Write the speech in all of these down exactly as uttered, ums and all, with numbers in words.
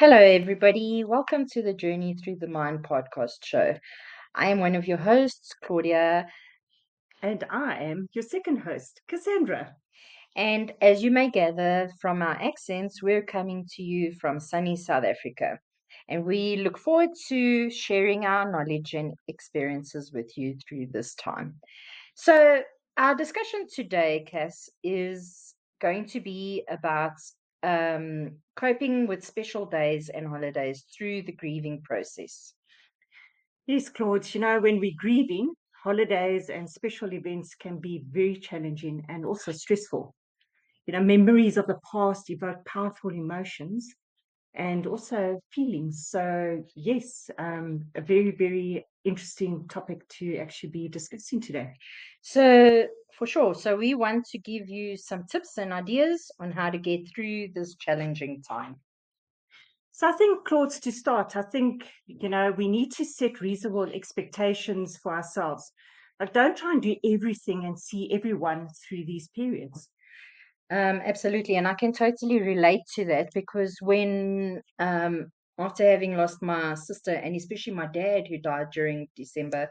Hello, everybody. Welcome to the Journey Through the Mind podcast show. I am one of your hosts, Claudia. And I am your second host, Cassandra. And as you may gather from our accents, we're coming to you from sunny South Africa. And we look forward to sharing our knowledge and experiences with you through this time. So, our discussion today, Cass, is going to be about um, coping with special days and holidays through the grieving process. Yes, Claude, you know, when we're grieving, holidays and special events can be very challenging and also stressful. You know, memories of the past evoke powerful emotions and also feelings. So, yes, um, a very, very interesting topic to actually be discussing today. So, for sure. So, we want to give you some tips and ideas on how to get through this challenging time. So I think, Claude, to start, I think, you know, we need to set reasonable expectations for ourselves. Like, don't try and do everything and see everyone through these periods. Um, absolutely. And I can totally relate to that because when, um, after having lost my sister and especially my dad who died during December,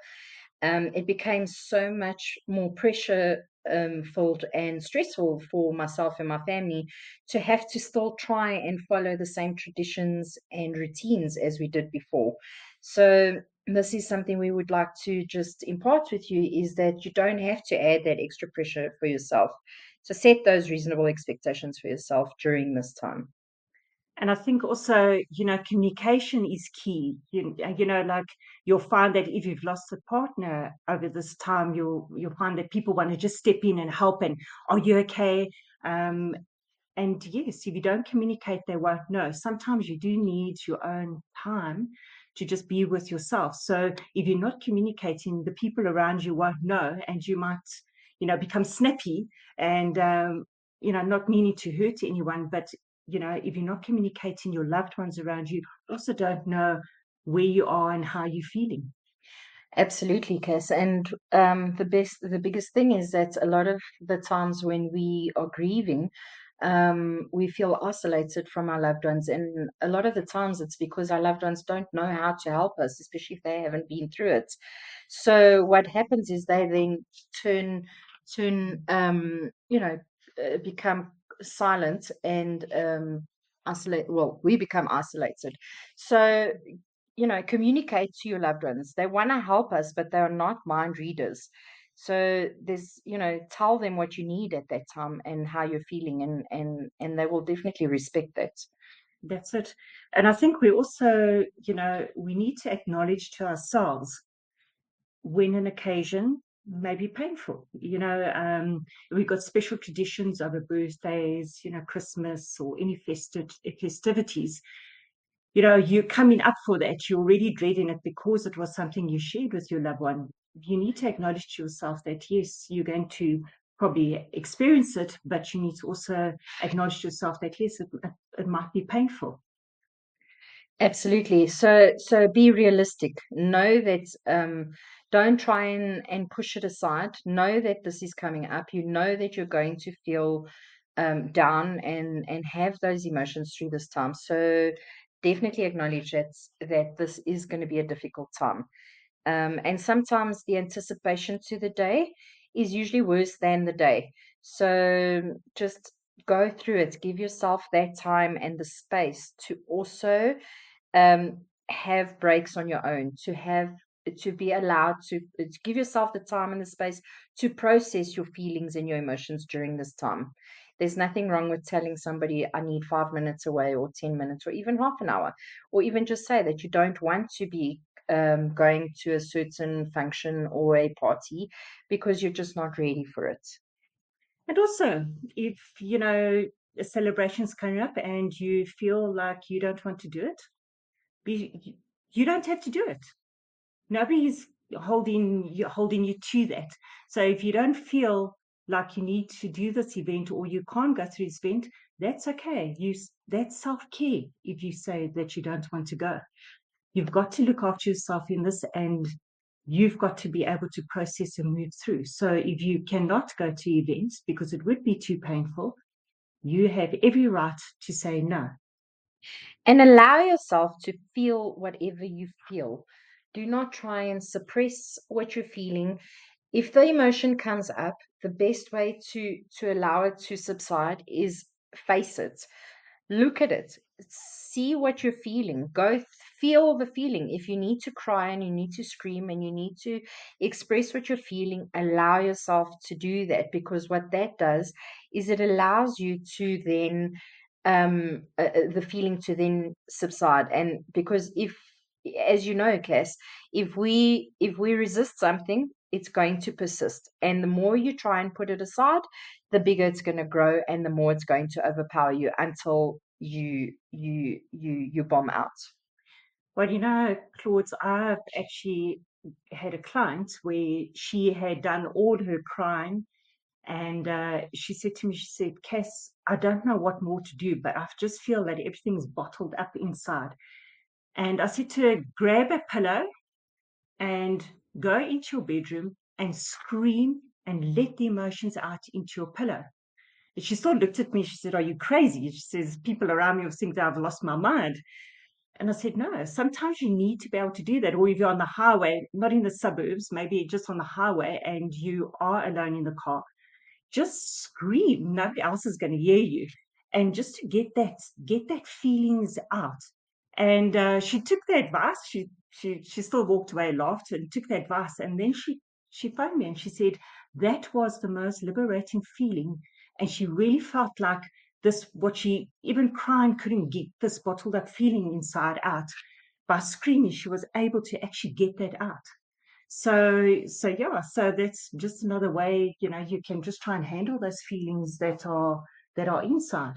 um, it became so much more pressure um, filled and stressful for myself and my family to have to still try and follow the same traditions and routines as we did before. So this is something we would like to just impart with you is that you don't have to add that extra pressure for yourself. So set those reasonable expectations for yourself during this time. And I think also, you know, communication is key. You, you know, like you'll find that if you've lost a partner over this time, you'll you'll find that people want to just step in and help. And are you okay? Um, and yes, if you don't communicate, they won't know. Sometimes you do need your own time to just be with yourself. So if you're not communicating, the people around you won't know, and you might, you know, become snappy and um, you know, not meaning to hurt anyone, but you know, if you're not communicating, your loved ones around you also don't know where you are and how you're feeling. Absolutely, Cass. And um, the best, the biggest thing is that a lot of the times when we are grieving, um, we feel isolated from our loved ones. And a lot of the times it's because our loved ones don't know how to help us, especially if they haven't been through it. So what happens is they then turn, turn, um, you know, uh, become silent and um isolate well we become isolated. So, you know, communicate to your loved ones. They want to help us, but they are not mind readers. So there's, you know, tell them what you need at that time and how you're feeling, and and and they will definitely respect that. That's it. And I think we also, you know, we need to acknowledge to ourselves when an occasion may be painful. You know, um, we've got special traditions over birthdays, you know, Christmas or any festive festivities. You know, you're coming up for that. You're already dreading it because it was something you shared with your loved one. You need to acknowledge to yourself that, yes, you're going to probably experience it, but you need to also acknowledge to yourself that, yes, it, it might be painful. Absolutely. So, so be realistic. Know that, um, don't try and, and push it aside. Know that this is coming up. You know that you're going to feel um, down and, and have those emotions through this time. So definitely acknowledge that, that this is going to be a difficult time. Um, and sometimes the anticipation to the day is usually worse than the day. So just go through it. Give yourself that time and the space to also um, have breaks on your own, to have to be allowed to, to give yourself the time and the space to process your feelings and your emotions during this time. There's nothing wrong with telling somebody, I need five minutes away or ten minutes or even half an hour, or even just say that you don't want to be um, going to a certain function or a party because you're just not ready for it. And also, if, you know, a celebration's coming up and you feel like you don't want to do it, be, you don't have to do it. Nobody's holding you holding you to that. So if you don't feel like you need to do this event or you can't go through this event, that's okay. You that's self-care if you say that you don't want to go. You've got to look after yourself in this, and you've got to be able to process and move through. So if you cannot go to events because it would be too painful, you have every right to say no. And allow yourself to feel whatever you feel. Do not try and suppress what you're feeling. If the emotion comes up, the best way to, to allow it to subside is face it. Look at it. See what you're feeling. Go feel the feeling. If you need to cry and you need to scream and you need to express what you're feeling, allow yourself to do that, because what that does is it allows you to then um uh, the feeling to then subside. And because if, as you know, Cass, if we if we resist something, it's going to persist. And the more you try and put it aside, the bigger it's going to grow and the more it's going to overpower you until you you you you bomb out. Well, you know, Claude, I've actually had a client where she had done all her crying, and uh, she said to me, she said, Cass, I don't know what more to do, but I just feel that everything's bottled up inside. And I said to her, grab a pillow and go into your bedroom and scream and let the emotions out into your pillow. And she still looked at me. She said, are you crazy? She says, people around me will think that I've lost my mind. And I said, no, sometimes you need to be able to do that. Or if you're on the highway, not in the suburbs, maybe just on the highway, and you are alone in the car, just scream. Nobody else is going to hear you. And just to get that, get that feelings out. And uh, she took the advice. She she she still walked away, laughed, and took the advice. And then she she phoned me and she said that was the most liberating feeling. And she really felt like this, what she even crying couldn't get, this bottled up feeling inside out. By screaming, she was able to actually get that out. So so yeah, so that's just another way, you know, you can just try and handle those feelings that are that are inside.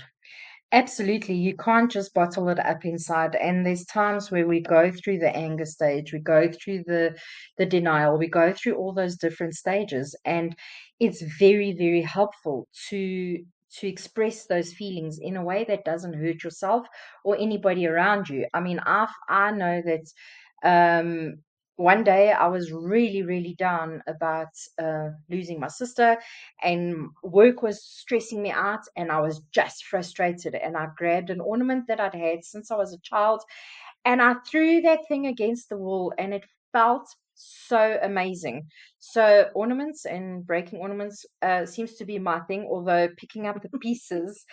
Absolutely. You can't just bottle it up inside. And there's times where we go through the anger stage, we go through the, the denial, we go through all those different stages. And it's very, very helpful to to express those feelings in a way that doesn't hurt yourself or anybody around you. I mean, I I know that um, one day I was really, really down about uh, losing my sister, and work was stressing me out, and I was just frustrated. And I grabbed an ornament that I'd had since I was a child, and I threw that thing against the wall, and it felt so amazing. So ornaments and breaking ornaments uh, seems to be my thing, although picking up the pieces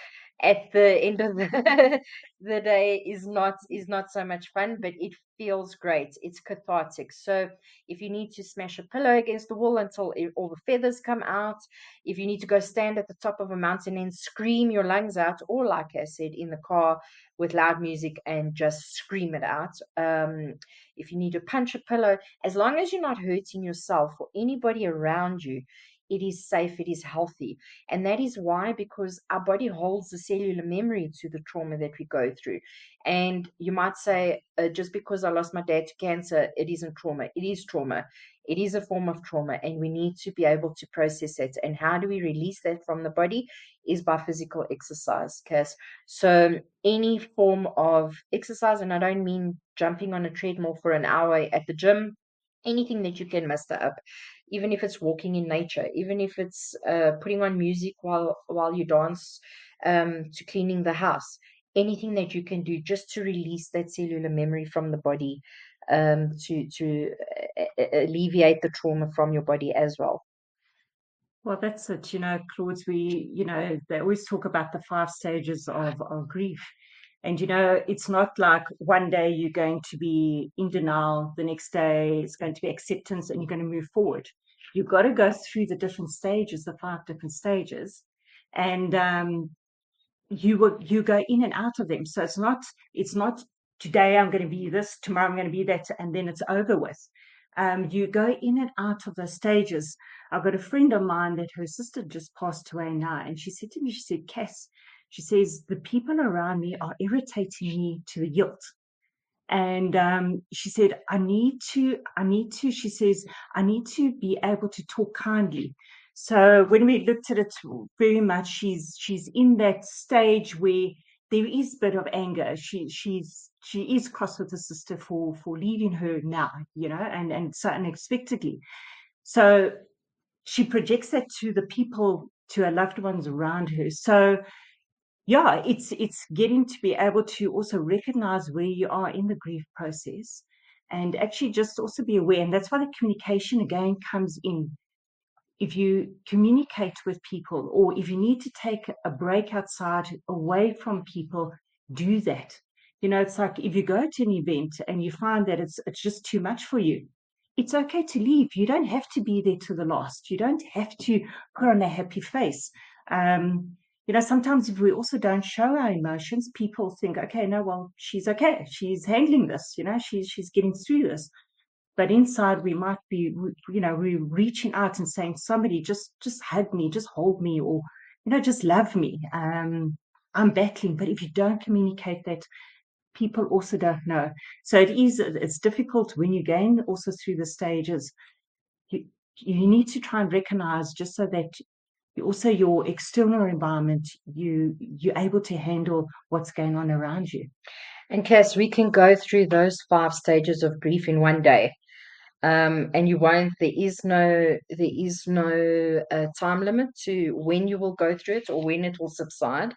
at the end of the, the day is not is not so much fun, but it feels great. It's cathartic. So if you need to smash a pillow against the wall until it, all the feathers come out, if you need to go stand at the top of a mountain and scream your lungs out, or like I said, in the car with loud music and just scream it out, um, if you need to punch a pillow, as long as you're not hurting yourself or anybody around you, it is safe, it is healthy. And that is why, because our body holds the cellular memory to the trauma that we go through. And you might say, uh, just because I lost my dad to cancer, it isn't trauma. It is trauma. It is a form of trauma, and we need to be able to process it. And how do we release that from the body is by physical exercise, Cass. So any form of exercise, and I don't mean jumping on a treadmill for an hour at the gym, anything that you can muster up, even if it's walking in nature, even if it's uh, putting on music while while you dance, um, to cleaning the house, anything that you can do just to release that cellular memory from the body, um, to, to alleviate the trauma from your body as well. Well, that's it. You know, Claude, we, you know, they always talk about the five stages of, of grief. And, you know, it's not like one day you're going to be in denial, the next day it's going to be acceptance, and you're going to move forward. You've got to go through the different stages, the five different stages, and um, you will, you go in and out of them. So it's not, it's not today I'm going to be this, tomorrow I'm going to be that, and then it's over with. Um, you go in and out of the stages. I've got a friend of mine that her sister just passed away now, and she said to me, she said, Cass, she says, the people around me are irritating me to the guilt. And um, she said, I need to, I need to, she says, I need to be able to talk kindly. So when we looked at it very much, she's she's in that stage where there is a bit of anger. She she's she is cross with her sister for for leaving her now, you know, and, and so unexpectedly. So she projects that to the people, to her loved ones around her. So yeah, it's it's getting to be able to also recognize where you are in the grief process, and actually just also be aware. And that's why the communication again comes in. If you communicate with people, or if you need to take a break outside away from people, do that. You know, it's like if you go to an event and you find that it's it's just too much for you, it's okay to leave. You don't have to be there to the last. You don't have to put on a happy face. Um, you know, sometimes if we also don't show our emotions, people think, okay, no, well, she's okay. She's handling this. You know, she's she's getting through this. But inside, we might be, you know, we're reaching out and saying, somebody just just hug me, just hold me, or, you know, just love me. Um, I'm battling. But if you don't communicate that, people also don't know. So it is, it's difficult when you gain also through the stages. You, you need to try and recognize, just so that also your external environment, you, you're able to handle what's going on around you. And Cass, we can go through those five stages of grief in one day. Um, and you won't, there is no, there is no uh, time limit to when you will go through it or when it will subside,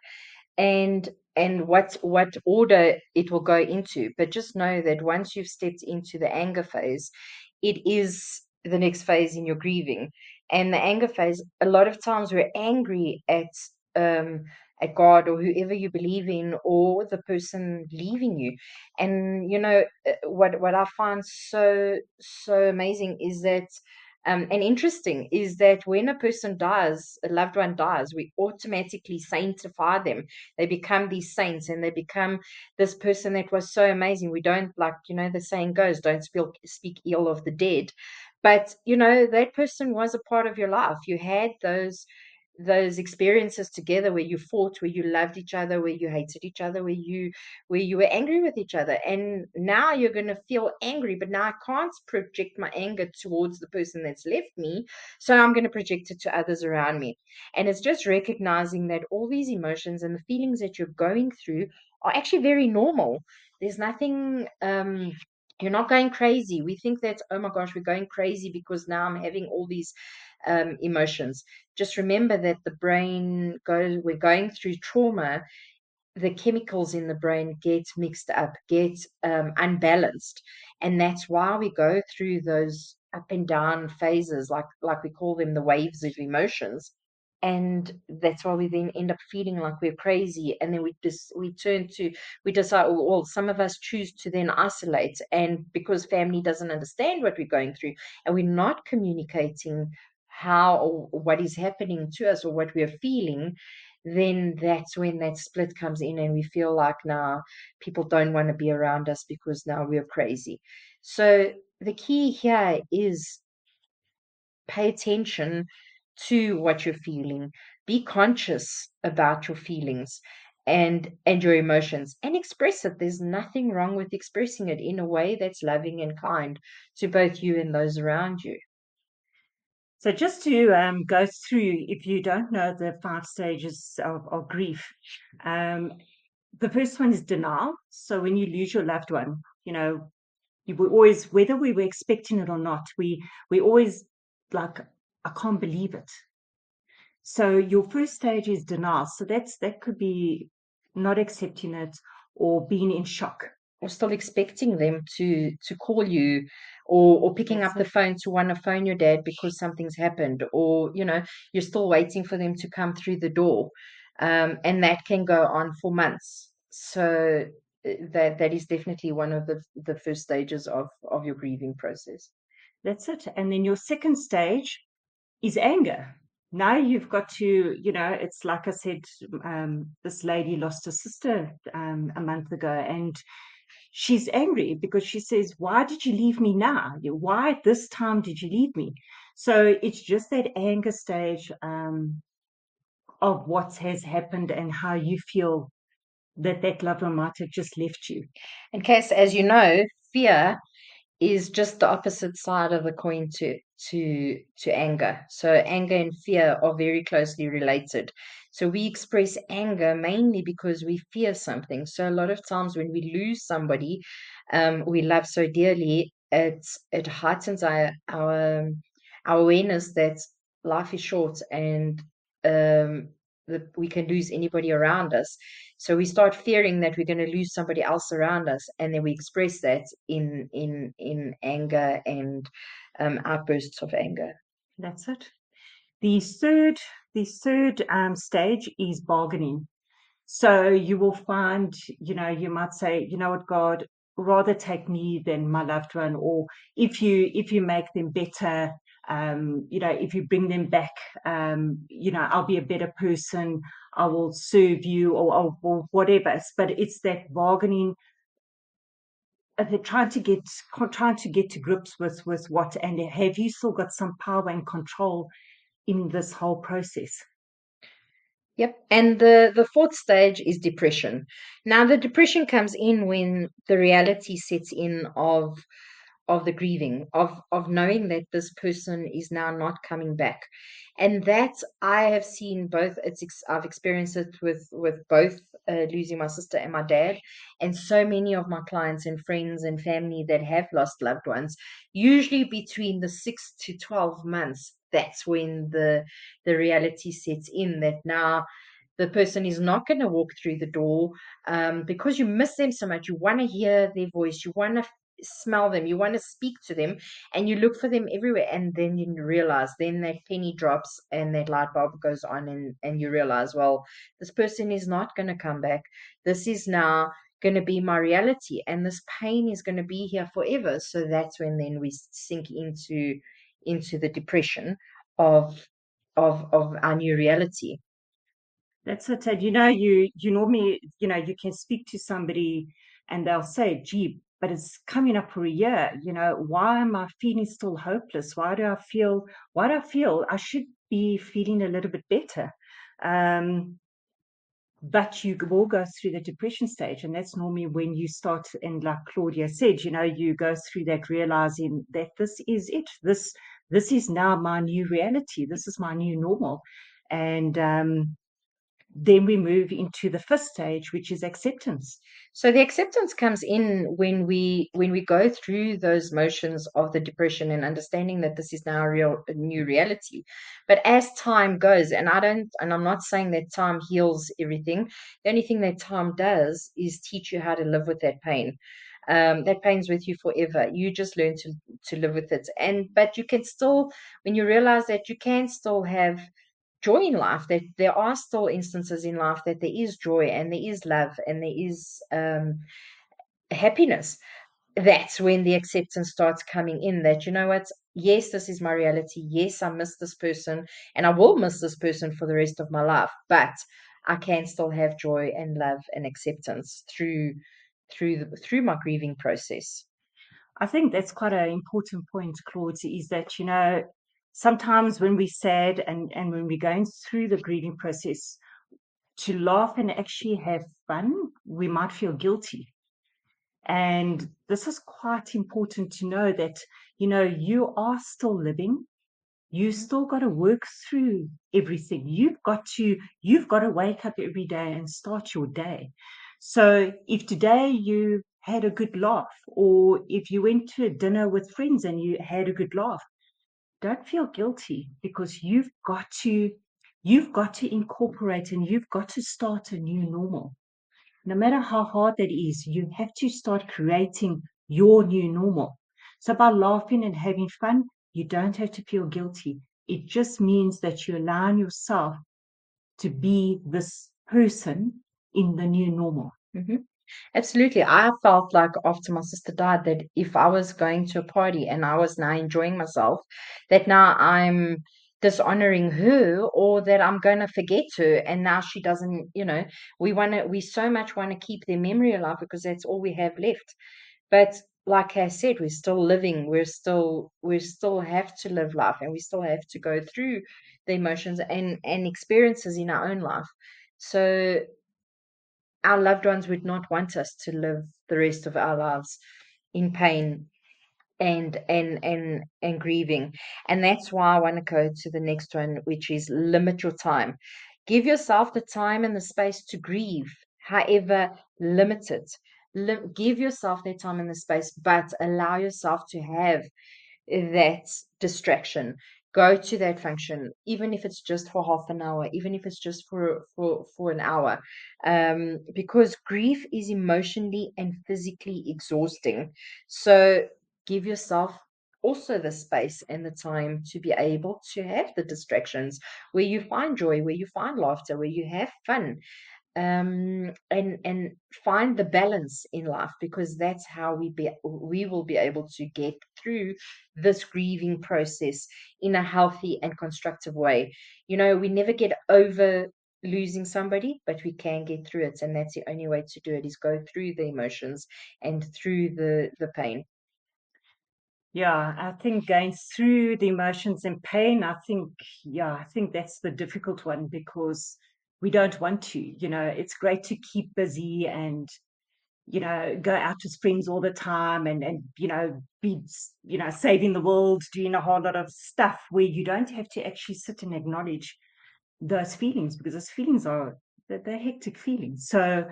and and what what order it will go into. But just know that once you've stepped into the anger phase, it is the next phase in your grieving. And the anger phase, a lot of times we're angry at um, at God or whoever you believe in, or the person leaving you. And you know what what I find so so amazing is that um, and interesting is that when a person dies, a loved one dies, we automatically sanctify them. They become these saints, and they become this person that was so amazing. We don't, like, you know, the saying goes, don't speak speak ill of the dead. But you know, that person was a part of your life. You had those those experiences together where you fought, where you loved each other, where you hated each other, where you where you were angry with each other. And now you're going to feel angry, but now I can't project my anger towards the person that's left me, so I'm going to project it to others around me. And it's just recognizing that all these emotions and the feelings that you're going through are actually very normal. There's nothing um you're not going crazy. We think that, oh my gosh, we're going crazy because now I'm having all these um, emotions. Just remember that the brain goes, we're going through trauma. The chemicals in the brain get mixed up, get um, unbalanced. And that's why we go through those up and down phases, like, like we call them the waves of emotions. And that's why we then end up feeling like we're crazy. And then we just, we turn to, we decide, well, well, some of us choose to then isolate. And because family doesn't understand what we're going through, and we're not communicating how or what is happening to us or what we're feeling, then that's when that split comes in, and we feel like now people don't want to be around us because now we're crazy. So the key here is pay attention to what you're feeling. Be conscious about your feelings and and your emotions, and express it. There's nothing wrong with expressing it in a way that's loving and kind to both you and those around you. So just to um, go through, if you don't know the five stages of, of grief, um, the first one is denial. So when you lose your loved one, you know, you were always, whether we were expecting it or not, we we always like, I can't believe it. So your first stage is denial. So that's that could be not accepting it, or being in shock, or still expecting them to to call you, or or picking that's up it. The phone to want to phone your dad because something's happened, or you know you're still waiting for them to come through the door, um, and that can go on for months. So that that is definitely one of the the first stages of of your grieving process. That's it. And then your second stage is anger. Now you've got to, you know, it's like I said, um, this lady lost her sister um, a month ago, and she's angry because she says, why did you leave me now? Why at this time did you leave me? So it's just that anger stage um, of what has happened and how you feel that that loved one might have just left you. And Cass, as you know, fear is just the opposite side of the coin to to to anger. So anger and fear are very closely related. So we express anger mainly because we fear something. So a lot of times when we lose somebody um, we love so dearly, it it heightens our our, our awareness that life is short, and um, that we can lose anybody around us. So we start fearing that we're going to lose somebody else around us, and then we express that in in in anger and um, outbursts of anger. That's it. The third the third um, stage is bargaining. So you will find, you know, you might say, you know what, God, rather take me than my loved one, or if you if you make them better, um, you know, if you bring them back, um, you know, I'll be a better person, I will serve you, or, or, or whatever. But it's that bargaining, they're trying to get trying to get to grips with with what, and have you still got some power and control in this whole process? Yep. And the, the fourth stage is depression. Now, the depression comes in when the reality sets in of of the grieving, of, of knowing that this person is now not coming back. And that I have seen both, it's I've experienced it with, with both uh, losing my sister and my dad, and so many of my clients and friends and family that have lost loved ones. Usually between the six to twelve months, that's when the the reality sets in that now the person is not going to walk through the door, um, because you miss them so much. You want to hear their voice, you want to smell them, you want to speak to them, and you look for them everywhere. And then you realize, then that penny drops and that light bulb goes on, and, and you realize, well, this person is not going to come back. This is now going to be my reality, and this pain is going to be here forever. So that's when then we sink into into the depression of of of our new reality. That's it. And you know, you you normally, you know, you can speak to somebody and they'll say, gee, but it's coming up for a year, you know, why am I feeling still hopeless? Why do I feel, why do I feel I should be feeling a little bit better? Um, but you will go through the depression stage, and that's normally when you start, and like Claudia said, you know, you go through that realizing that this is it. This, this is now my new reality. This is my new normal. And, um, then we move into the fifth stage, which is acceptance. So the acceptance comes in when we when we go through those motions of the depression and understanding that this is now a real a new reality. But as time goes, and I don't, and I'm not saying that time heals everything. The only thing that time does is teach you how to live with that pain. Um, that pain's with you forever. You just learn to to live with it. And but you can still, when you realize that, you can still have joy in life, that there are still instances in life that there is joy and there is love and there is um, happiness. That's when the acceptance starts coming in, that, you know what, yes, this is my reality. Yes, I miss this person and I will miss this person for the rest of my life, but I can still have joy and love and acceptance through through the, through my grieving process. I think that's quite an important point, Claude, is that, you know, sometimes when we're sad and, and when we're going through the grieving process, to laugh and actually have fun, we might feel guilty. And this is quite important to know that, you know, you are still living. You still got to work through everything. You've got to, you've got to wake up every day and start your day. So if today you had a good laugh, or if you went to a dinner with friends and you had a good laugh, don't feel guilty, because you've got to, you've got to incorporate and you've got to start a new normal. No matter how hard that is, you have to start creating your new normal. So by laughing and having fun, you don't have to feel guilty. It just means that you're allowing yourself to be this person in the new normal. Mm-hmm. Absolutely. I felt like after my sister died that if I was going to a party and I was now enjoying myself, that now I'm dishonoring her, or that I'm going to forget her. And now she doesn't, you know, we want to, we so much want to keep their memory alive because that's all we have left. But like I said, we're still living, we're still, we still have to live life, and we still have to go through the emotions and, and experiences in our own life. So our loved ones would not want us to live the rest of our lives in pain and and and and grieving. And that's why I want to go to the next one, which is limit your time. Give yourself the time and the space to grieve, however, limit it. Lim- give yourself that time and the space, but allow yourself to have that distraction. Go to that function, even if it's just for half an hour, even if it's just for for for an hour, um, because grief is emotionally and physically exhausting. So give yourself also the space and the time to be able to have the distractions where you find joy, where you find laughter, where you have fun, um, and and find the balance in life, because that's how we be we will be able to get through this grieving process in a healthy and constructive way. You know, we never get over losing somebody, but we can get through it, and that's the only way to do it, is go through the emotions and through the the pain. Yeah, I think going through the emotions and pain, I think, yeah, I think that's the difficult one, because we don't want to, you know, it's great to keep busy and, you know, go out with friends all the time and, and, you know, be, you know, saving the world, doing a whole lot of stuff where you don't have to actually sit and acknowledge those feelings, because those feelings are, they're, they're hectic feelings. So,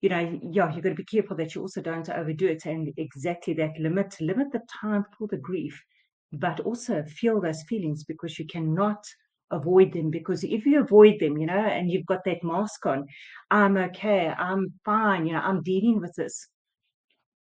you know, yeah, you've got to be careful that you also don't overdo it, and exactly that, limit, limit the time for the grief, but also feel those feelings, because you cannot avoid them. Because if you avoid them, you know, and you've got that mask on, I'm okay, I'm fine, you know, I'm dealing with this.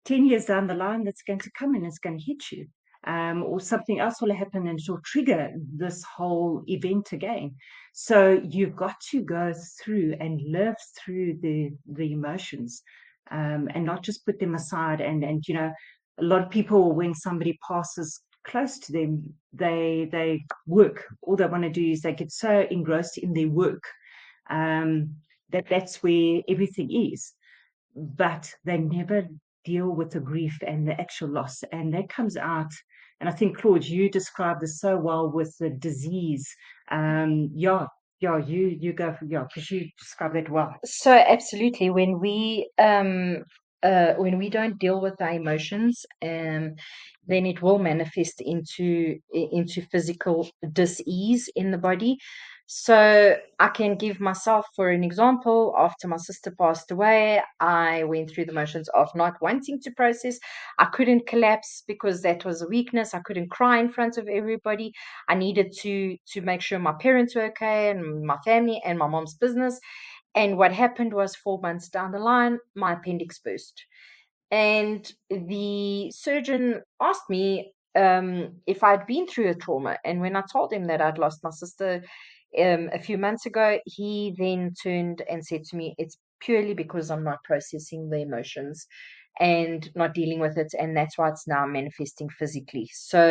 ten years down the line, that's going to come and it's going to hit you. Um, or something else will happen and it'll trigger this whole event again. So you've got to go through and live through the the emotions, um, and not just put them aside. And and you know, a lot of people, when somebody passes close to them, they they work. All they want to do is they get so engrossed in their work, um, that that's where everything is. But they never deal with the grief and the actual loss, and that comes out. And I think, Claude, you described this so well with the disease. Um, yeah, yeah, you you go for yeah, because you described that well. So absolutely, when we um, uh, when we don't deal with our emotions, um, then it will manifest into into physical disease in the body. So I can give myself, for an example, after my sister passed away, I went through the motions of not wanting to process. I couldn't collapse because that was a weakness. I couldn't cry in front of everybody. I needed to to make sure my parents were okay and my family and my mom's business. And what happened was, four months down the line, my appendix burst. And the surgeon asked me um, if I'd been through a trauma. And when I told him that I'd lost my sister Um, a few months ago, he then turned and said to me, it's purely because I'm not processing the emotions and not dealing with it, and that's why it's now manifesting physically. So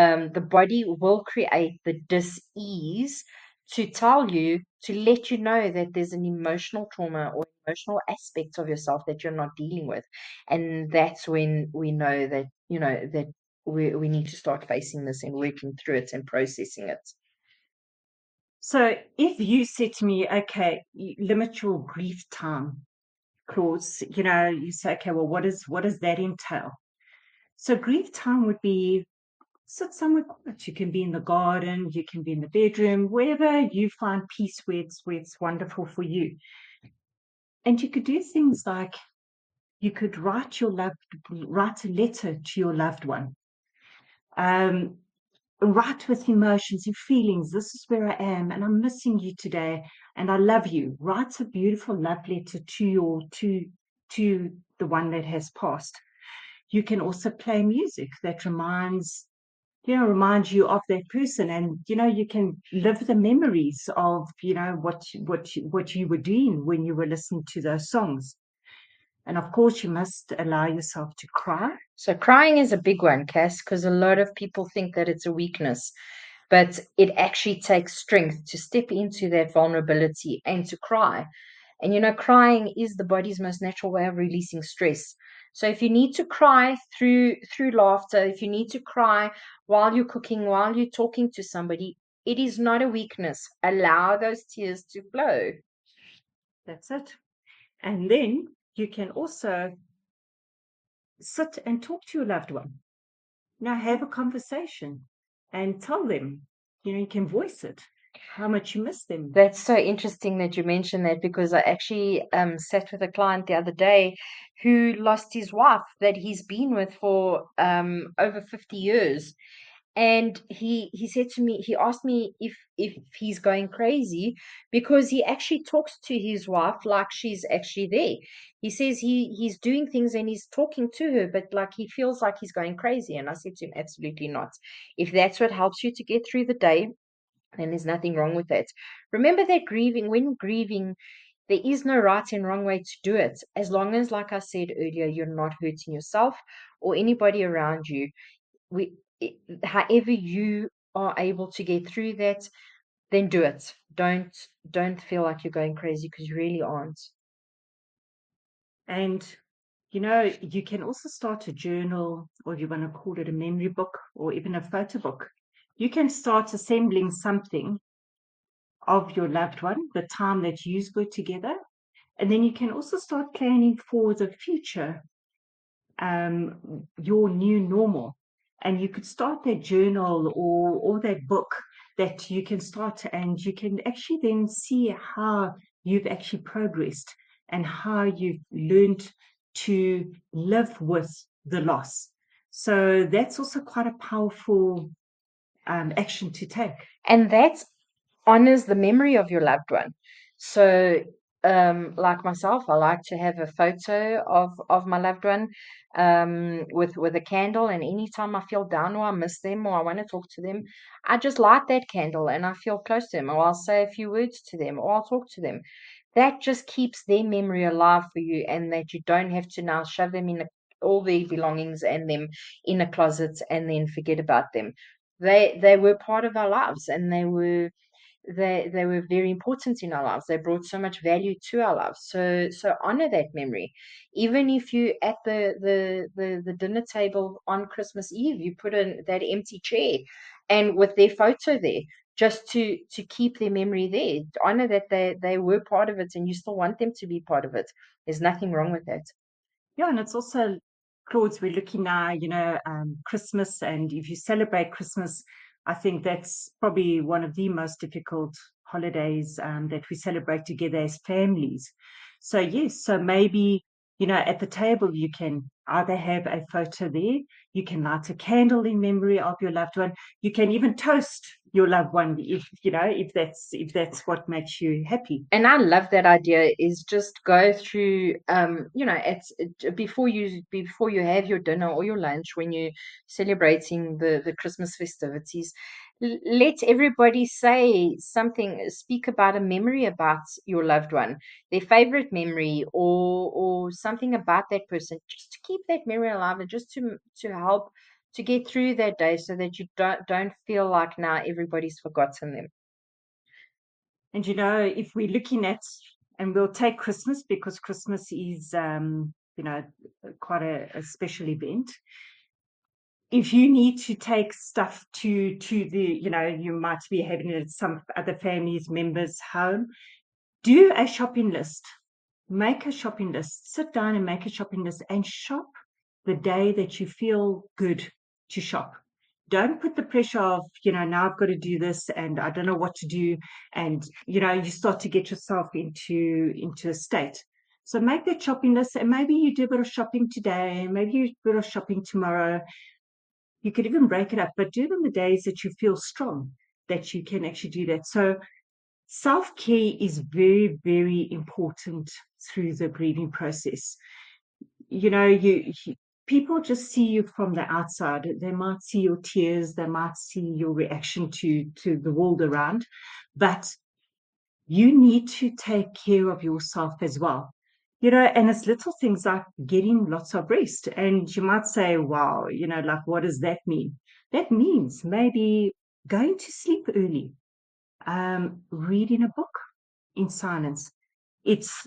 um, the body will create the dis-ease to tell you, to let you know that there's an emotional trauma or emotional aspect of yourself that you're not dealing with. And that's when we know that, you know, that we, we need to start facing this and working through it and processing it. So if you said to me, okay, you limit your grief time, Clause, you know, you say, okay, well, what is, what does that entail? So grief time would be, sit somewhere quiet. You can be in the garden, you can be in the bedroom, wherever you find peace, where it's, where it's wonderful for you. And you could do things like, you could write your loved, write a letter to your loved one. Um, Write with emotions and feelings. This is where I am, and I'm missing you today, and I love you. Write a beautiful love letter to your to to the one that has passed. You can also play music that reminds, you know, reminds you of that person, and you know, you can live the memories of, you know, what what what you were doing when you were listening to those songs. And of course, you must allow yourself to cry. So crying is a big one, Cass, because a lot of people think that it's a weakness, but it actually takes strength to step into that vulnerability and to cry. And, you know, crying is the body's most natural way of releasing stress. So if you need to cry through through laughter, if you need to cry while you're cooking, while you're talking to somebody, it is not a weakness. Allow those tears to flow. That's it. And then you can also sit and talk to your loved one. Now, have a conversation and tell them, you know, you can voice it, how much you miss them. That's so interesting that you mentioned that, because I actually um, sat with a client the other day who lost his wife that he's been with for um, over fifty years. And he he said to me, he asked me if if he's going crazy, because he actually talks to his wife like she's actually there. He says he he's doing things and he's talking to her, but like he feels like he's going crazy. And I said to him, absolutely not. If that's what helps you to get through the day, then there's nothing wrong with it. Remember that grieving, when grieving, there is no right and wrong way to do it, as long as, like I said earlier, you're not hurting yourself or anybody around you. We, it, however you are able to get through that, then do it. Don't don't feel like you're going crazy, because you really aren't. And, you know, you can also start a journal, or if you want to call it a memory book, or even a photo book. You can start assembling something of your loved one, the time that you were together. And then you can also start planning for the future, um, your new normal. And you could start that journal or, or that book that you can start, and you can actually then see how you've actually progressed and how you've learned to live with the loss. So that's also quite a powerful um, action to take. And that's honors the memory of your loved one. So um like myself, I like to have a photo of of my loved one um with with a candle, and anytime I feel down or I miss them or I want to talk to them, I just light that candle and I feel close to them, or I'll say a few words to them, or I'll talk to them. That just keeps their memory alive for you, and that you don't have to now shove them in a, all their belongings and them in a closet and then forget about them. They they were part of our lives, and they were They, they were very important in our lives. They brought so much value to our lives. So so honor that memory. Even if you at the the the, the dinner table on Christmas Eve, you put in that empty chair and with their photo there, just to to keep their memory there. Honor that they, they were part of it, and you still want them to be part of it. There's nothing wrong with that. Yeah, and it's also, Claude, we're looking now, you know, um, Christmas, and if you celebrate Christmas, I think that's probably one of the most difficult holidays um, that we celebrate together as families. So, yes, so maybe, you know, at the table you can either have a photo there, you can light a candle in memory of your loved one, you can even toast your loved one if, you know, if that's if that's what makes you happy. And I love that idea, is just go through, um, you know, it's before you before you have your dinner or your lunch, when you're celebrating the, the Christmas festivities, let everybody say something, speak about a memory about your loved one, their favorite memory, or or something about that person, just to keep that memory alive and just to to help to get through that day, so that you don't don't feel like now everybody's forgotten them. And you know, if we're looking at, and we'll take Christmas, because Christmas is um, you know, quite a, a special event. If you need to take stuff to to the, you know, you might be having it at some other family's members' home, do a shopping list. Make a shopping list. Sit down and make a shopping list, and shop the day that you feel good to shop. Don't put the pressure of, you know, now I've got to do this and I don't know what to do. And, you know, you start to get yourself into, into a state. So make that shopping list, and maybe you do a bit of shopping today, and maybe you do a bit of shopping tomorrow. You could even break it up, but do them the days that you feel strong, that you can actually do that. So self-care is very, very important through the grieving process. You know, you, you people just see you from the outside. They might see your tears, they might see your reaction to, to the world around, but you need to take care of yourself as well. You know, and it's little things like getting lots of rest. And you might say, wow, you know, like, what does that mean? That means maybe going to sleep early, um, reading a book in silence. It's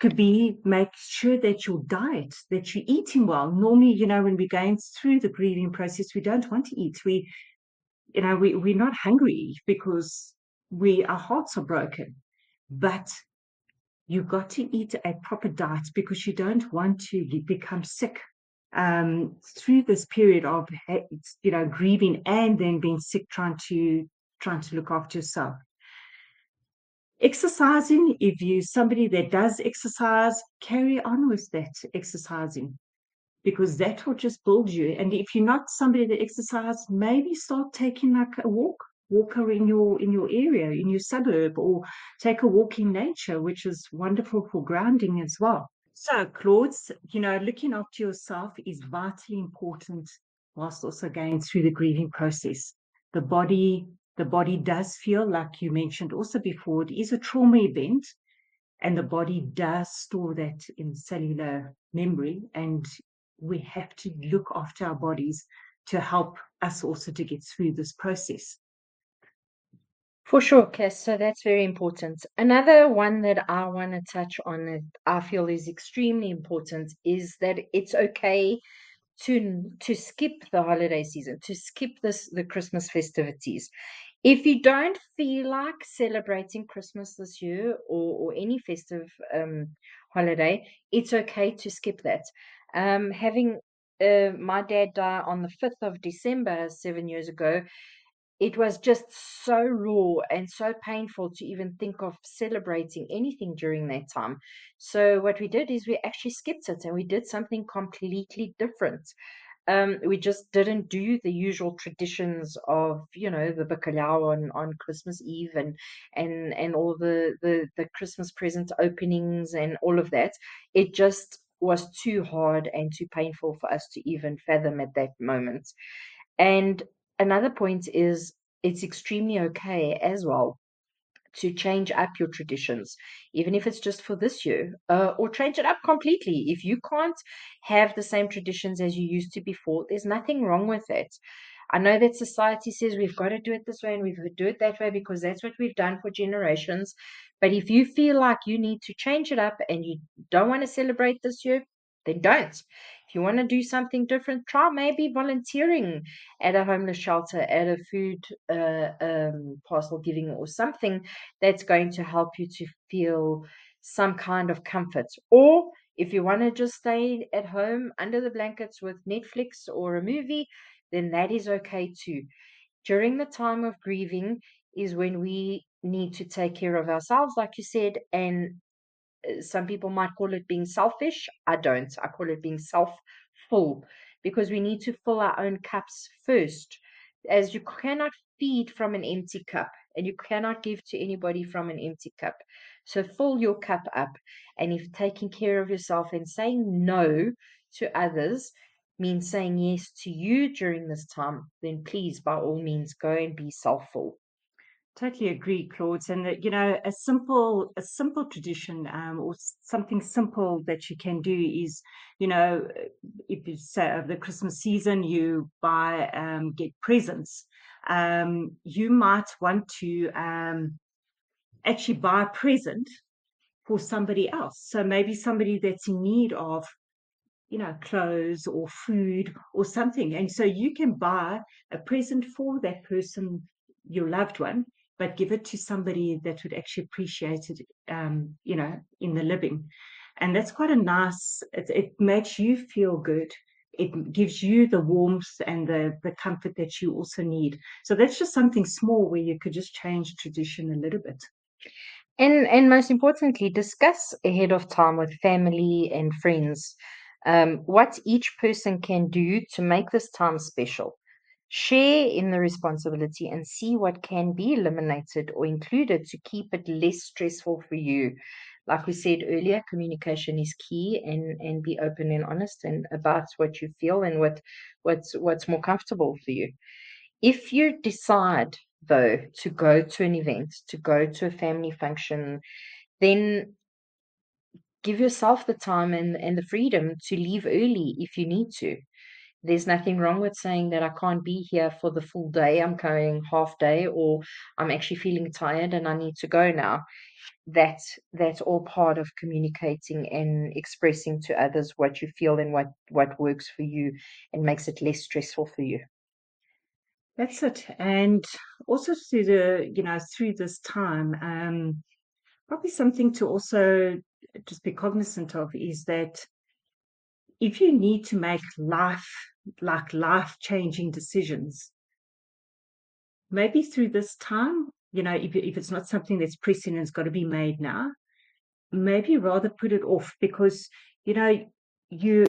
could be make sure that your diet, that you're eating well. Normally, you know, when we're going through the grieving process, we don't want to eat. We, you know, we, we're not hungry because we our hearts are broken. But you've got to eat a proper diet, because you don't want to become sick um, through this period of, you know, grieving and then being sick, trying to trying to look after yourself. Exercising, if you're somebody that does exercise, carry on with that exercising. because that's what just builds you. And if you're not somebody that exercises, maybe start taking like a walk, walker in your in your area, in your suburb, or take a walk in nature, which is wonderful for grounding as well. So, Claude, you know, looking after yourself is vitally important whilst also going through the grieving process. The body, the body does feel, like you mentioned also before, it is a trauma event, and the body does store that in cellular memory, and we have to look after our bodies to help us also to get through this process. For sure, Cass, so that's very important. Another one that I want to touch on that I feel is extremely important is that it's okay to to skip the holiday season, to skip this the Christmas festivities. If you don't feel like celebrating Christmas this year or, or any festive um, holiday, it's okay to skip that. Um, having uh, my dad die on the fifth of December seven years ago, it was just so raw and so painful to even think of celebrating anything during that time. So what we did is we actually skipped it, and we did something completely different. Um, we just didn't do the usual traditions of, you know, the bacalhau on, on Christmas Eve and and and all the, the, the Christmas present openings and all of that. It just was too hard and too painful for us to even fathom at that moment. And another point is it's extremely okay as well to change up your traditions, even if it's just for this year, uh, or change it up completely. If you can't have the same traditions as you used to before, there's nothing wrong with it. I know that society says we've got to do it this way and we've got to do it that way because that's what we've done for generations. But if you feel like you need to change it up and you don't want to celebrate this year, then don't. If you want to do something different, try maybe volunteering at a homeless shelter, at a food uh, um, parcel giving, or something that's going to help you to feel some kind of comfort. Or if you want to just stay at home under the blankets with Netflix or a movie, then that is okay too. During the time of grieving is when we need to take care of ourselves, like you said, and some people might call it being selfish. I don't. I call it being self-full, because we need to fill our own cups first, as you cannot feed from an empty cup and you cannot give to anybody from an empty cup. So fill your cup up. And if taking care of yourself and saying no to others means saying yes to you during this time, then please, by all means, go and be self-full. Totally agree, Claude. And that, you know, a simple a simple tradition um, or something simple that you can do is, you know, if you say over the Christmas season you buy um, get presents, um, you might want to um, actually buy a present for somebody else. So maybe somebody that's in need of, you know, clothes or food or something, and so you can buy a present for that person, your loved one, but give it to somebody that would actually appreciate it, um, you know, in the living. And that's quite a nice, it, it makes you feel good. It gives you the warmth and the, the comfort that you also need. So that's just something small where you could just change tradition a little bit. And, and most importantly, discuss ahead of time with family and friends um, what each person can do to make this time special. Share in the responsibility and see what can be eliminated or included to keep it less stressful for you. Like we said earlier, communication is key, and, and be open and honest and about what you feel and what what's what's more comfortable for you. If you decide, though, to go to an event, to go to a family function, then give yourself the time and, and the freedom to leave early if you need to. There's nothing wrong with saying that I can't be here for the full day. I'm going half day, or I'm actually feeling tired and I need to go now. That, that's all part of communicating and expressing to others what you feel and what, what works for you and makes it less stressful for you. That's it. And also through the, you know, through this time, um, probably something to also just be cognizant of is that if you need to make life, like life-changing decisions, maybe through this time, you know, if, if it's not something that's pressing and it's got to be made now, maybe rather put it off, because, you know, you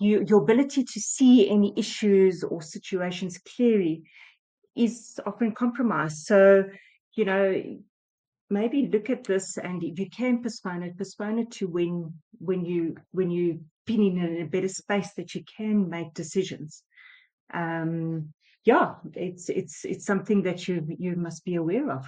you, your ability to see any issues or situations clearly is often compromised. So, you know, maybe look at this, and if you can postpone it, postpone it to when when you when you've been in a better space that you can make decisions. Um, yeah, it's it's it's something that you you must be aware of.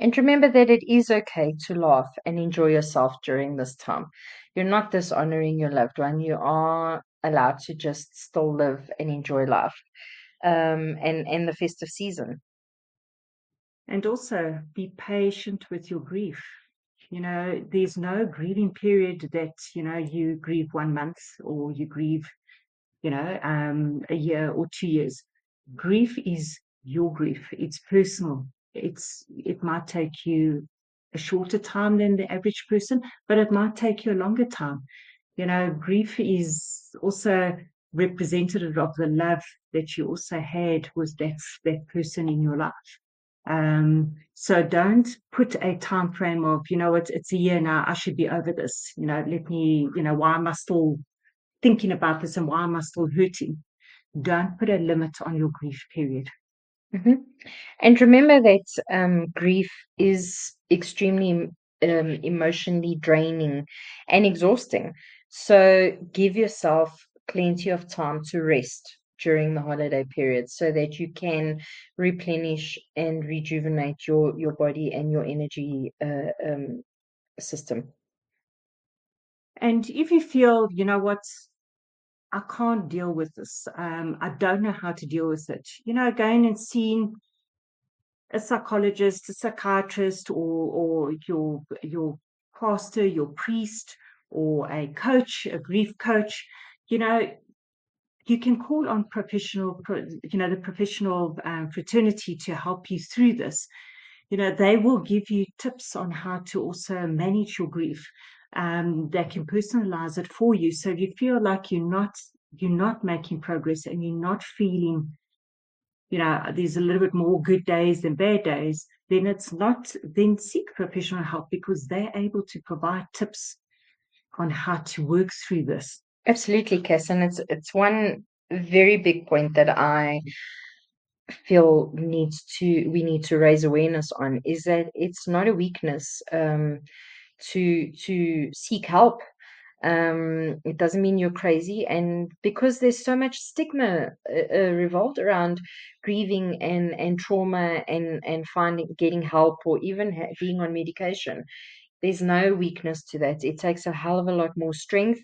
And remember that it is okay to laugh and enjoy yourself during this time. You're not dishonoring your loved one. You are allowed to just still live and enjoy life, um, and, and the festive season. And also be patient with your grief. You know, there's no grieving period that, you know, you grieve one month or you grieve, you know, um, a year or two years. Grief is your grief. It's personal. It's it might take you a shorter time than the average person, but it might take you a longer time. You know, grief is also representative of the love that you also had with that, that person in your life. Um, so don't put a time frame of, you know, it's, it's a year now, I should be over this. You know, let me, you know, why am I still thinking about this and why am I still hurting? Don't put a limit on your grief period. Mm-hmm. And remember that um, grief is extremely um, emotionally draining and exhausting. So give yourself plenty of time to rest during the holiday period so that you can replenish and rejuvenate your, your body and your energy uh, um, system. And if you feel, you know what, I can't deal with this. Um, I don't know how to deal with it. You know, going and seeing a psychologist, a psychiatrist, or or your your pastor, your priest, or a coach, a grief coach. You know, you can call on professional, you know, the professional um, fraternity to help you through this. You know, they will give you tips on how to also manage your grief. Um, they can personalize it for you. So if you feel like you're not you're not making progress and you're not feeling, you know, there's a little bit more good days than bad days, then it's not, then seek professional help because they're able to provide tips on how to work through this. Absolutely, Cass. And it's it's one very big point that I feel needs to we need to raise awareness on is that it's not a weakness. Um, to to seek help. Um it doesn't mean you're crazy, and because there's so much stigma uh, revolved around grieving and and trauma and and finding getting help or even ha- being on medication, there's no weakness to that. It takes a hell of a lot more strength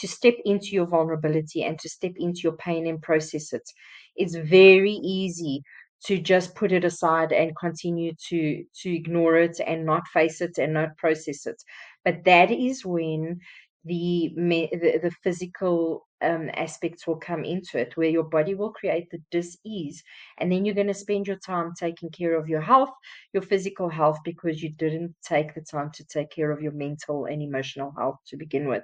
to step into your vulnerability and to step into your pain and process it. It's very easy to just put it aside and continue to to ignore it and not face it and not process it. But that is when the the, the physical um, aspects will come into it, where your body will create the dis-ease. And then you're going to spend your time taking care of your health, your physical health, because you didn't take the time to take care of your mental and emotional health to begin with.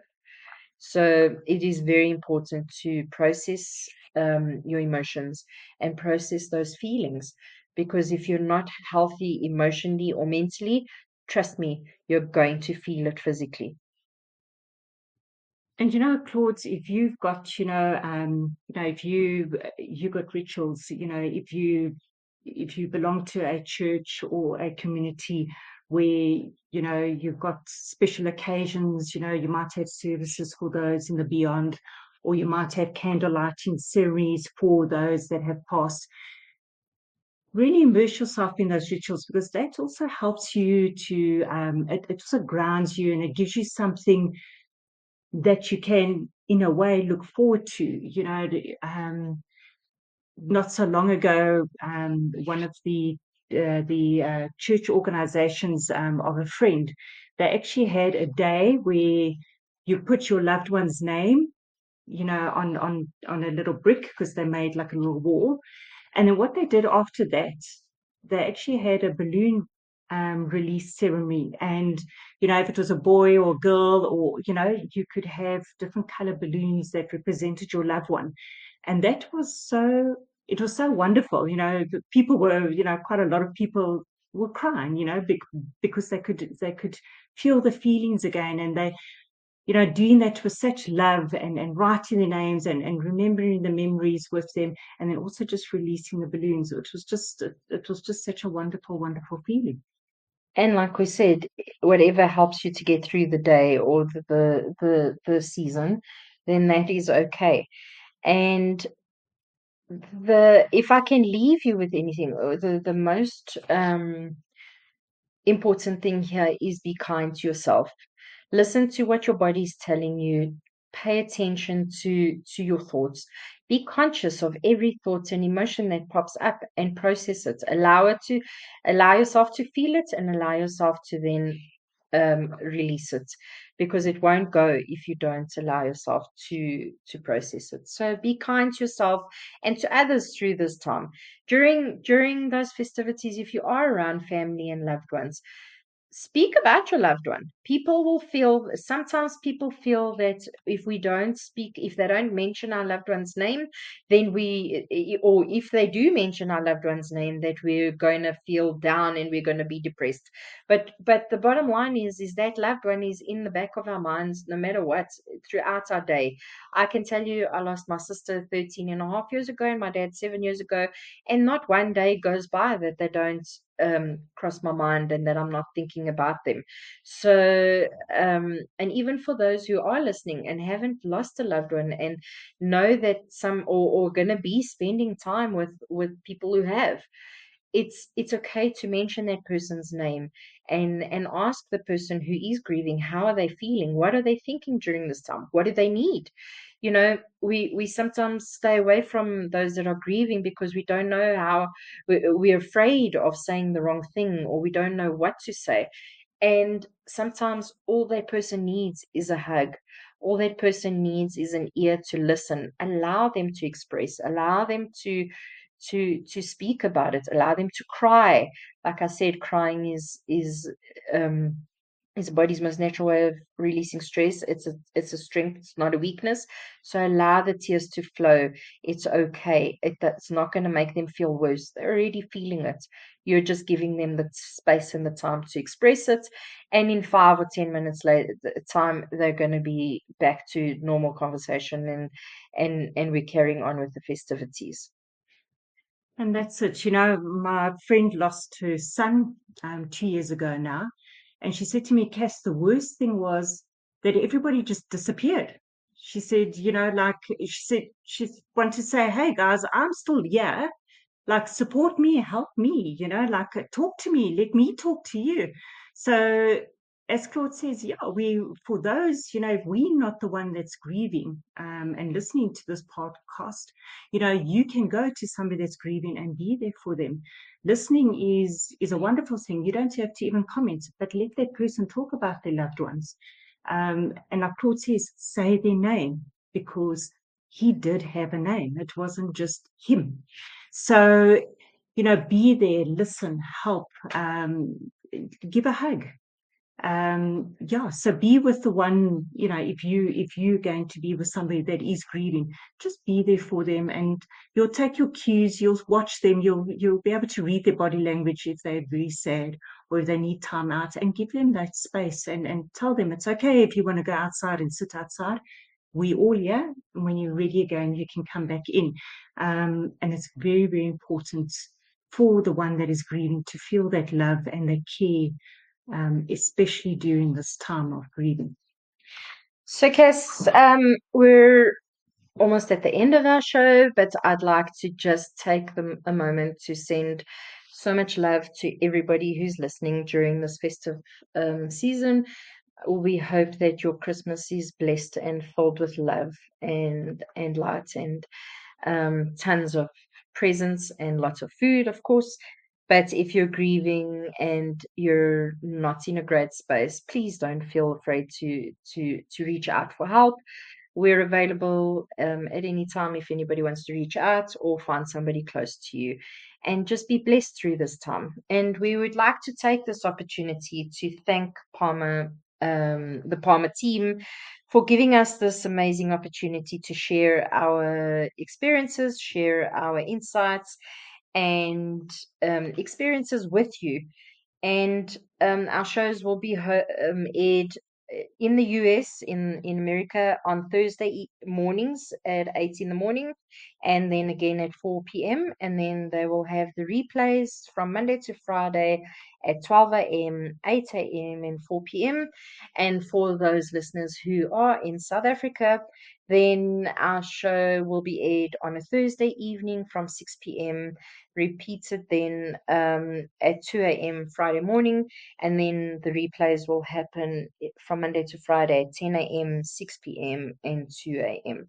So it is very important to process um, your emotions and process those feelings, because if you're not healthy emotionally or mentally, trust me, you're going to feel it physically. And you know, Claude, if you've got, you know, um, you know, if you you got rituals, you know, if you if you belong to a church or a community where, you know, you've got special occasions, you know, you might have services for those in the beyond, or you might have candlelighting series for those that have passed. Really immerse yourself in those rituals, because that also helps you to, um, it, it also grounds you, and it gives you something that you can, in a way, look forward to. You know, um, not so long ago, um, one of the Uh, the uh, church organizations um, of a friend, they actually had a day where you put your loved one's name, you know, on on on a little brick, because they made like a little wall. And then what they did after that, they actually had a balloon um, release ceremony. And you know, if it was a boy or a girl, or you know, you could have different color balloons that represented your loved one. And that was so It was so wonderful. You know, people were, you know, quite a lot of people were crying, you know, because they could, they could feel the feelings again. And they, you know, doing that with such love and, and writing their names and, and remembering the memories with them, and then also just releasing the balloons. It was just, it was just such a wonderful, wonderful feeling. And like we said, whatever helps you to get through the day or the the, the, the season, then that is okay. And the if I can leave you with anything, the, the most um, important thing here is be kind to yourself. Listen to what your body is telling you. Pay attention to, to your thoughts. Be conscious of every thought and emotion that pops up and process it. Allow it to, allow yourself to feel it and allow yourself to then um, release it, because it won't go if you don't allow yourself to, to process it. So be kind to yourself and to others through this time. During, during those festivities, if you are around family and loved ones, speak about your loved one. People will feel, sometimes people feel that if we don't speak, if they don't mention our loved one's name, then we, or if they do mention our loved one's name, that we're going to feel down and we're going to be depressed. But, but the bottom line is, is that loved one is in the back of our minds, no matter what, throughout our day. I can tell you, I lost my sister thirteen and a half years ago and my dad seven years ago. And not one day goes by that they don't Um, cross my mind and that I'm not thinking about them. So um, and even for those who are listening and haven't lost a loved one and know that some or, or going to be spending time with with people who have, it's it's okay to mention that person's name and and ask the person who is grieving, how are they feeling, what are they thinking during this time, what do they need. You know, we, we sometimes stay away from those that are grieving because we don't know how, we, we're afraid of saying the wrong thing, or we don't know what to say. And sometimes all that person needs is a hug. All that person needs is an ear to listen. Allow them to express, allow them to, to, to speak about it, allow them to cry. Like I said, crying is, is, um, is the body's most natural way of releasing stress. It's a it's a strength, it's not a weakness. So allow the tears to flow. It's okay. It, it's not going to make them feel worse. They're already feeling it. You're just giving them the space and the time to express it. And in five or ten minutes later time, they're going to be back to normal conversation, and and and we're carrying on with the festivities. And that's it. You know, my friend lost her son um, two years ago now. And she said to me, Cass, the worst thing was that everybody just disappeared. She said, you know, like she said, she wanted to say, hey, guys, I'm still here. Like, support me, help me, you know, like talk to me, let me talk to you. So as Claude says, yeah, we, for those, you know, if we're not the one that's grieving um, and listening to this podcast, you know, you can go to somebody that's grieving and be there for them. Listening is is a wonderful thing. You don't have to even comment, but let that person talk about their loved ones. Um, and like Claude says, say their name, because he did have a name. It wasn't just him. So, you know, be there, listen, help, um, give a hug. Um yeah so be with the one, you know, if you if you're going to be with somebody that is grieving, just be there for them, and you'll take your cues, you'll watch them, you'll you'll be able to read their body language if they're very sad or if they need time out, and give them that space, and and tell them it's okay if you want to go outside and sit outside. We're all here, and when you're ready again you can come back in. Um and it's very, very important for the one that is grieving to feel that love and that care, Um, especially during this time of grieving. So, Cass, um, we're almost at the end of our show, but I'd like to just take them a moment to send so much love to everybody who's listening during this festive um, season. We hope that your Christmas is blessed and filled with love and and light and um, tons of presents and lots of food, of course. But if you're grieving and you're not in a great space, please don't feel afraid to to to reach out for help. We're available um, at any time if anybody wants to reach out or find somebody close to you. And just be blessed through this time. And we would like to take this opportunity to thank Palmer, um, the Palmer team, for giving us this amazing opportunity to share our experiences, share our insights, and um, experiences with you. And um, our shows will be ho- um, aired in the U S, in, in America, on Thursday mornings at eight in the morning, and then again at four p m And then they will have the replays from Monday to Friday at twelve a m, eight a m and four p m And for those listeners who are in South Africa, then our show will be aired on a Thursday evening from six p m, repeated then um, at two a m Friday morning, and then the replays will happen from Monday to Friday at ten a m, six p m and two a m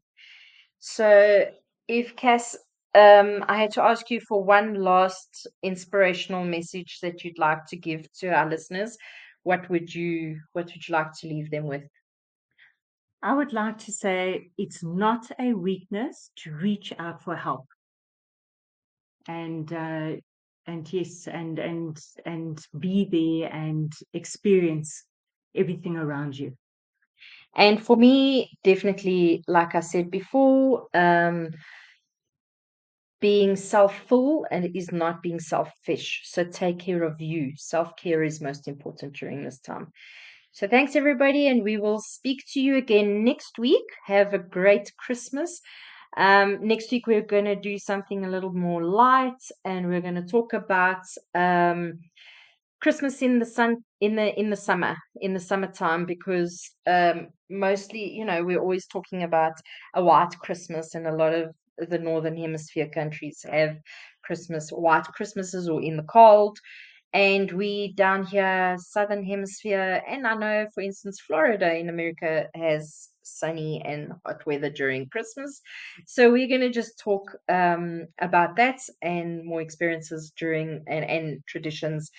So if Cass, um, I had to ask you for one last inspirational message that you'd like to give to our listeners, what would you, what would you like to leave them with? I would like to say it's not a weakness to reach out for help. And uh, and yes, and and and be there and experience everything around you. And for me, definitely, like I said before, um, being self-full and is not being selfish. So take care of you. Self-care is most important during this time. So thanks, everybody, and we will speak to you again next week. Have a great Christmas. Um, next week, we're going to do something a little more light, and we're going to talk about um, Christmas in the sun, in the in the summer, in the summertime, because um, mostly, you know, we're always talking about a white Christmas, and a lot of the Northern Hemisphere countries have Christmas, white Christmases, or in the cold. And we down here, Southern Hemisphere, and I know, for instance, Florida in America has sunny and hot weather during Christmas. So we're going to just talk um, about that and more experiences during and, and traditions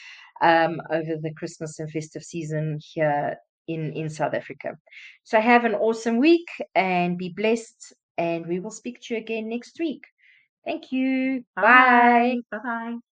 um, over the Christmas and festive season here in, in South Africa. So have an awesome week and be blessed. And we will speak to you again next week. Thank you. Bye. Bye-bye.